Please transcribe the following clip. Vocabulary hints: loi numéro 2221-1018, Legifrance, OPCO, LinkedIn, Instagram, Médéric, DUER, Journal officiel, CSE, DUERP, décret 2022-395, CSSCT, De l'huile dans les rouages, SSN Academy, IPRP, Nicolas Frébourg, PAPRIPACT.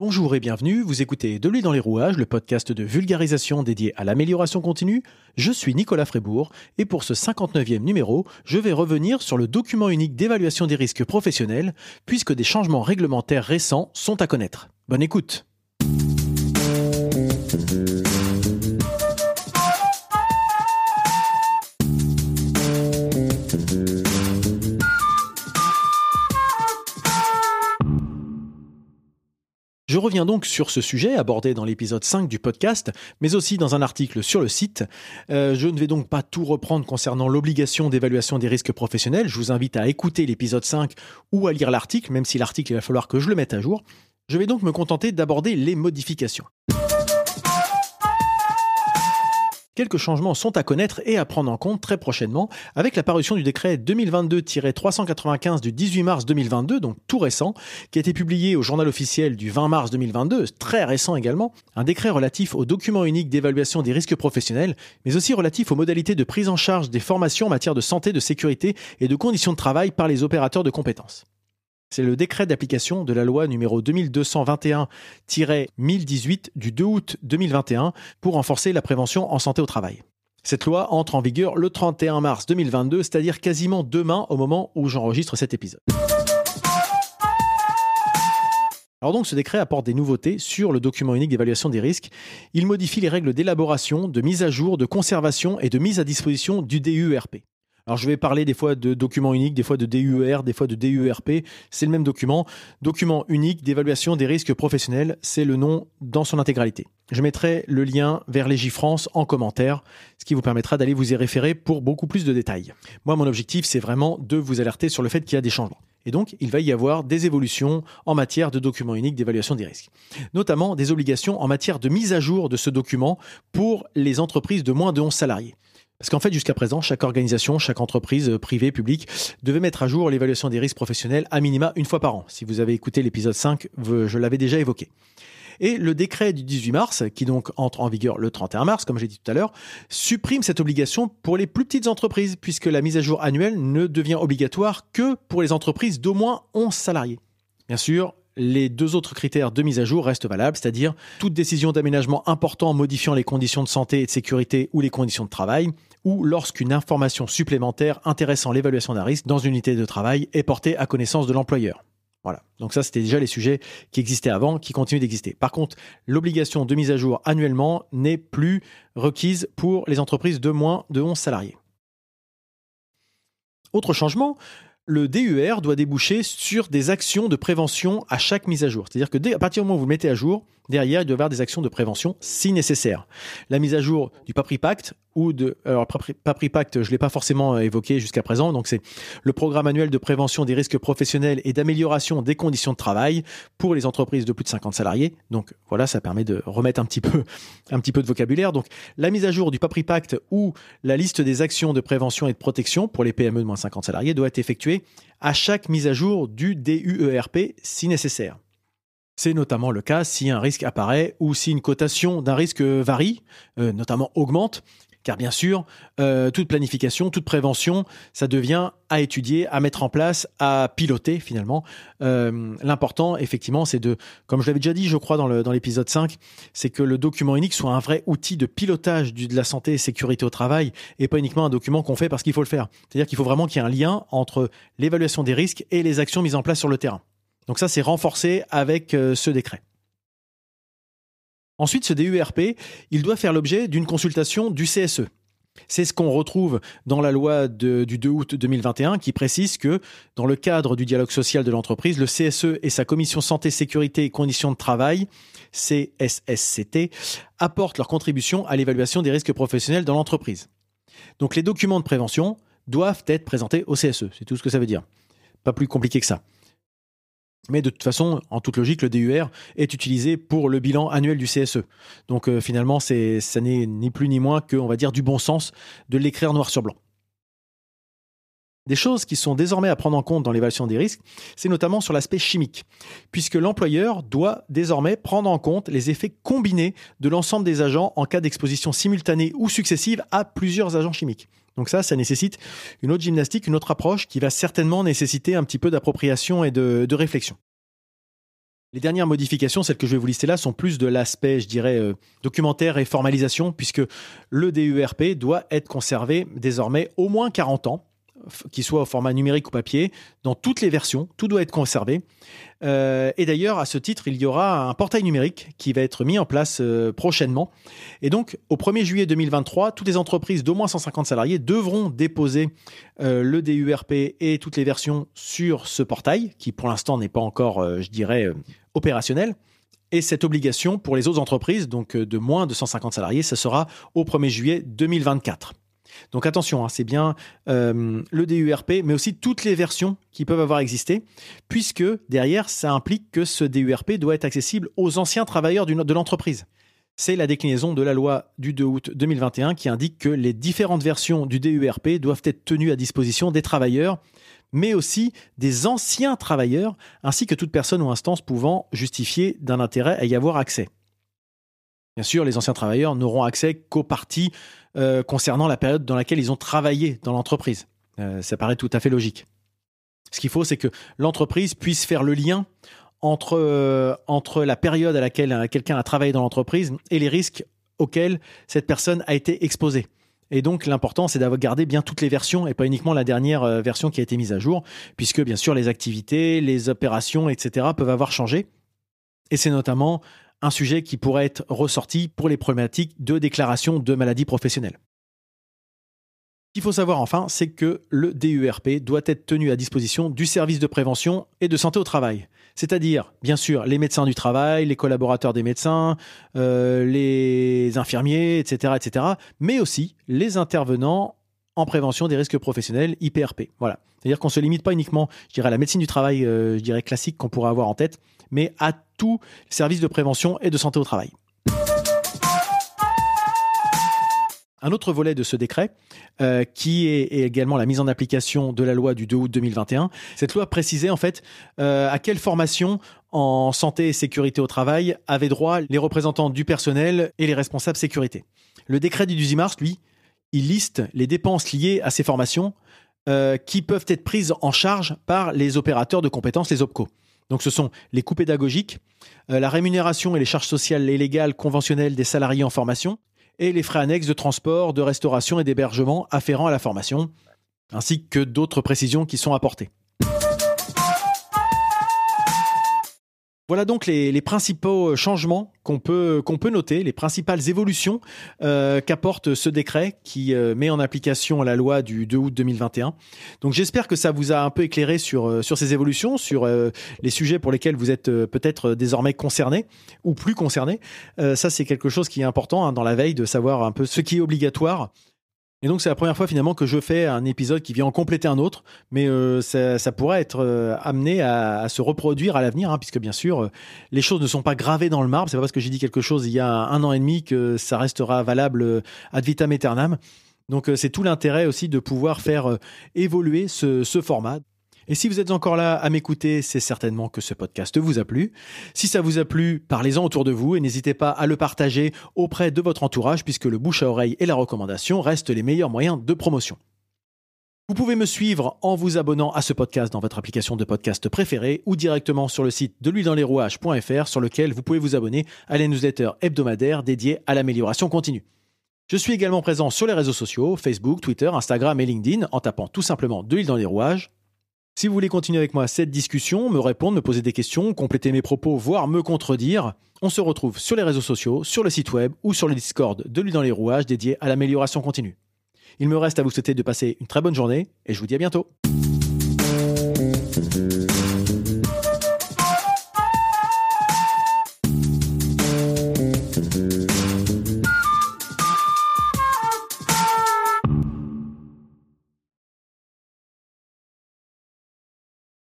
Bonjour et bienvenue, vous écoutez De l'huile dans les rouages, le podcast de vulgarisation dédié à l'amélioration continue. Je suis Nicolas Frébourg et pour ce 59e numéro, je vais revenir sur le document unique d'évaluation des risques professionnels puisque des changements réglementaires récents sont à connaître. Bonne écoute. Je reviens donc sur ce sujet abordé dans l'épisode 5 du podcast, mais aussi dans un article sur le site. Je ne vais donc pas tout reprendre concernant l'obligation d'évaluation des risques professionnels. Je vous invite à écouter l'épisode 5 ou à lire l'article, même si l'article, il va falloir que je le mette à jour. Je vais donc me contenter d'aborder les modifications. Quelques changements sont à connaître et à prendre en compte très prochainement avec la parution du décret 2022-395 du 18 mars 2022, donc tout récent, qui a été publié au Journal officiel du 20 mars 2022, très récent également, un décret relatif au document unique d'évaluation des risques professionnels, mais aussi relatif aux modalités de prise en charge des formations en matière de santé, de sécurité et de conditions de travail par les opérateurs de compétences. C'est le décret d'application de la loi numéro 2221-1018 du 2 août 2021 pour renforcer la prévention en santé au travail. Cette loi entre en vigueur le 31 mars 2022, c'est-à-dire quasiment demain au moment où j'enregistre cet épisode. Alors donc ce décret apporte des nouveautés sur le document unique d'évaluation des risques. Il modifie les règles d'élaboration, de mise à jour, de conservation et de mise à disposition du DUERP. Alors je vais parler des fois de document unique, des fois de DUER, des fois de DUERP, c'est le même document. Document unique d'évaluation des risques professionnels, c'est le nom dans son intégralité. Je mettrai le lien vers Legifrance en commentaire, ce qui vous permettra d'aller vous y référer pour beaucoup plus de détails. Moi, mon objectif, c'est vraiment de vous alerter sur le fait qu'il y a des changements. Et donc, il va y avoir des évolutions en matière de document unique d'évaluation des risques. Notamment des obligations en matière de mise à jour de ce document pour les entreprises de moins de 11 salariés. Parce qu'en fait, jusqu'à présent, chaque organisation, chaque entreprise privée, publique, devait mettre à jour l'évaluation des risques professionnels à minima une fois par an. Si vous avez écouté l'épisode 5, je l'avais déjà évoqué. Et le décret du 18 mars, qui donc entre en vigueur le 31 mars, comme j'ai dit tout à l'heure, supprime cette obligation pour les plus petites entreprises, puisque la mise à jour annuelle ne devient obligatoire que pour les entreprises d'au moins 11 salariés. Bien sûr, les deux autres critères de mise à jour restent valables, c'est-à-dire toute décision d'aménagement important modifiant les conditions de santé et de sécurité ou les conditions de travail, ou lorsqu'une information supplémentaire intéressant l'évaluation d'un risque dans une unité de travail est portée à connaissance de l'employeur. Voilà, donc ça c'était déjà les sujets qui existaient avant, qui continuent d'exister. Par contre, l'obligation de mise à jour annuellement n'est plus requise pour les entreprises de moins de 11 salariés. Autre changement, le DUR doit déboucher sur des actions de prévention à chaque mise à jour. C'est-à-dire que à partir du moment où vous le mettez à jour, derrière, il doit y avoir des actions de prévention si nécessaire. La mise à jour du PAPRIPACT ou de... Alors, PAPRIPACT, je ne l'ai pas forcément évoqué jusqu'à présent. Donc, c'est le programme annuel de prévention des risques professionnels et d'amélioration des conditions de travail pour les entreprises de plus de 50 salariés. Donc, voilà, ça permet de remettre un petit peu de vocabulaire. Donc, la mise à jour du PAPRIPACT ou la liste des actions de prévention et de protection pour les PME de moins de 50 salariés doit être effectuée à chaque mise à jour du DUERP si nécessaire. C'est notamment le cas si un risque apparaît ou si une cotation d'un risque varie, notamment augmente, car bien sûr, toute planification, toute prévention, ça devient à étudier, à mettre en place, à piloter finalement. L'important, effectivement, c'est de, comme je l'avais déjà dit, je crois, dans l'épisode 5, c'est que le document unique soit un vrai outil de pilotage de la santé et sécurité au travail et pas uniquement un document qu'on fait parce qu'il faut le faire. C'est-à-dire qu'il faut vraiment qu'il y ait un lien entre l'évaluation des risques et les actions mises en place sur le terrain. Donc ça, c'est renforcé avec ce décret. Ensuite, ce DUERP, il doit faire l'objet d'une consultation du CSE. C'est ce qu'on retrouve dans la loi du 2 août 2021 qui précise que, dans le cadre du dialogue social de l'entreprise, le CSE et sa commission santé, sécurité et conditions de travail, CSSCT, apportent leur contribution à l'évaluation des risques professionnels dans l'entreprise. Donc les documents de prévention doivent être présentés au CSE, c'est tout ce que ça veut dire. Pas plus compliqué que ça. Mais de toute façon, en toute logique, le DUR est utilisé pour le bilan annuel du CSE. Donc finalement, ça n'est ni plus ni moins que, on va dire, du bon sens de l'écrire noir sur blanc. Des choses qui sont désormais à prendre en compte dans l'évaluation des risques, c'est notamment sur l'aspect chimique, puisque l'employeur doit désormais prendre en compte les effets combinés de l'ensemble des agents en cas d'exposition simultanée ou successive à plusieurs agents chimiques. Donc ça nécessite une autre gymnastique, une autre approche qui va certainement nécessiter un petit peu d'appropriation et de réflexion. Les dernières modifications, celles que je vais vous lister là, sont plus de l'aspect, je dirais, documentaire et formalisation, puisque le DUERP doit être conservé désormais au moins 40 ans, qu'il soit au format numérique ou papier, dans toutes les versions, tout doit être conservé. Et d'ailleurs, à ce titre, il y aura un portail numérique qui va être mis en place prochainement. Et donc, au 1er juillet 2023, toutes les entreprises d'au moins 150 salariés devront déposer le DUERP et toutes les versions sur ce portail, qui pour l'instant n'est pas encore, je dirais, opérationnel. Et cette obligation pour les autres entreprises, donc de moins de 150 salariés, ce sera au 1er juillet 2024. Donc attention, hein, c'est bien le DUERP, mais aussi toutes les versions qui peuvent avoir existé, puisque derrière, ça implique que ce DUERP doit être accessible aux anciens travailleurs de l'entreprise. C'est la déclinaison de la loi du 2 août 2021 qui indique que les différentes versions du DUERP doivent être tenues à disposition des travailleurs, mais aussi des anciens travailleurs, ainsi que toute personne ou instance pouvant justifier d'un intérêt à y avoir accès. Bien sûr, les anciens travailleurs n'auront accès qu'aux parties concernant la période dans laquelle ils ont travaillé dans l'entreprise. Ça paraît tout à fait logique. Ce qu'il faut, c'est que l'entreprise puisse faire le lien entre la période à laquelle quelqu'un a travaillé dans l'entreprise et les risques auxquels cette personne a été exposée. Et donc, l'important, c'est d'avoir gardé bien toutes les versions et pas uniquement la dernière version qui a été mise à jour, puisque, bien sûr, les activités, les opérations, etc. peuvent avoir changé. Et c'est notamment un sujet qui pourrait être ressorti pour les problématiques de déclaration de maladies professionnelles. Ce qu'il faut savoir enfin, c'est que le DUERP doit être tenu à disposition du service de prévention et de santé au travail. C'est-à-dire, bien sûr, les médecins du travail, les collaborateurs des médecins, les infirmiers, etc., mais aussi les intervenants en prévention des risques professionnels, IPRP. Voilà. C'est-à-dire qu'on ne se limite pas uniquement, je dirais, à la médecine du travail, je dirais classique qu'on pourrait avoir en tête, mais à tous les services de prévention et de santé au travail. Un autre volet de ce décret, qui est également la mise en application de la loi du 2 août 2021, cette loi précisait en fait à quelle formation en santé et sécurité au travail avaient droit les représentants du personnel et les responsables sécurité. Le décret du 18 mars, lui, il liste les dépenses liées à ces formations qui peuvent être prises en charge par les opérateurs de compétences, les OPCO. Donc ce sont les coûts pédagogiques, la rémunération et les charges sociales et légales conventionnelles des salariés en formation et les frais annexes de transport, de restauration et d'hébergement afférents à la formation, ainsi que d'autres précisions qui sont apportées. Voilà donc les principaux changements qu'on peut noter, les principales évolutions qu'apporte ce décret qui met en application la loi du 2 août 2021. Donc j'espère que ça vous a un peu éclairé sur ces évolutions, sur les sujets pour lesquels vous êtes peut-être désormais concernés ou plus concernés. Ça c'est quelque chose qui est important hein, dans la veille de savoir un peu ce qui est obligatoire. Et donc c'est la première fois finalement que je fais un épisode qui vient en compléter un autre, mais ça pourrait être amené à se reproduire à l'avenir, hein, puisque bien sûr les choses ne sont pas gravées dans le marbre. C'est pas parce que j'ai dit quelque chose il y a 1 an et demi que ça restera valable ad vitam aeternam. Donc c'est tout l'intérêt aussi de pouvoir faire évoluer ce format. Et si vous êtes encore là à m'écouter, c'est certainement que ce podcast vous a plu. Si ça vous a plu, parlez-en autour de vous et n'hésitez pas à le partager auprès de votre entourage puisque le bouche à oreille et la recommandation restent les meilleurs moyens de promotion. Vous pouvez me suivre en vous abonnant à ce podcast dans votre application de podcast préférée ou directement sur le site de deluiledanslerouages.fr sur lequel vous pouvez vous abonner à la newsletter hebdomadaire dédiée à l'amélioration continue. Je suis également présent sur les réseaux sociaux, Facebook, Twitter, Instagram et LinkedIn en tapant tout simplement de l'huile dans les rouages. Si vous voulez continuer avec moi cette discussion, me répondre, me poser des questions, compléter mes propos, voire me contredire, on se retrouve sur les réseaux sociaux, sur le site web ou sur le Discord de l'huile dans les rouages dédié à l'amélioration continue. Il me reste à vous souhaiter de passer une très bonne journée et je vous dis à bientôt.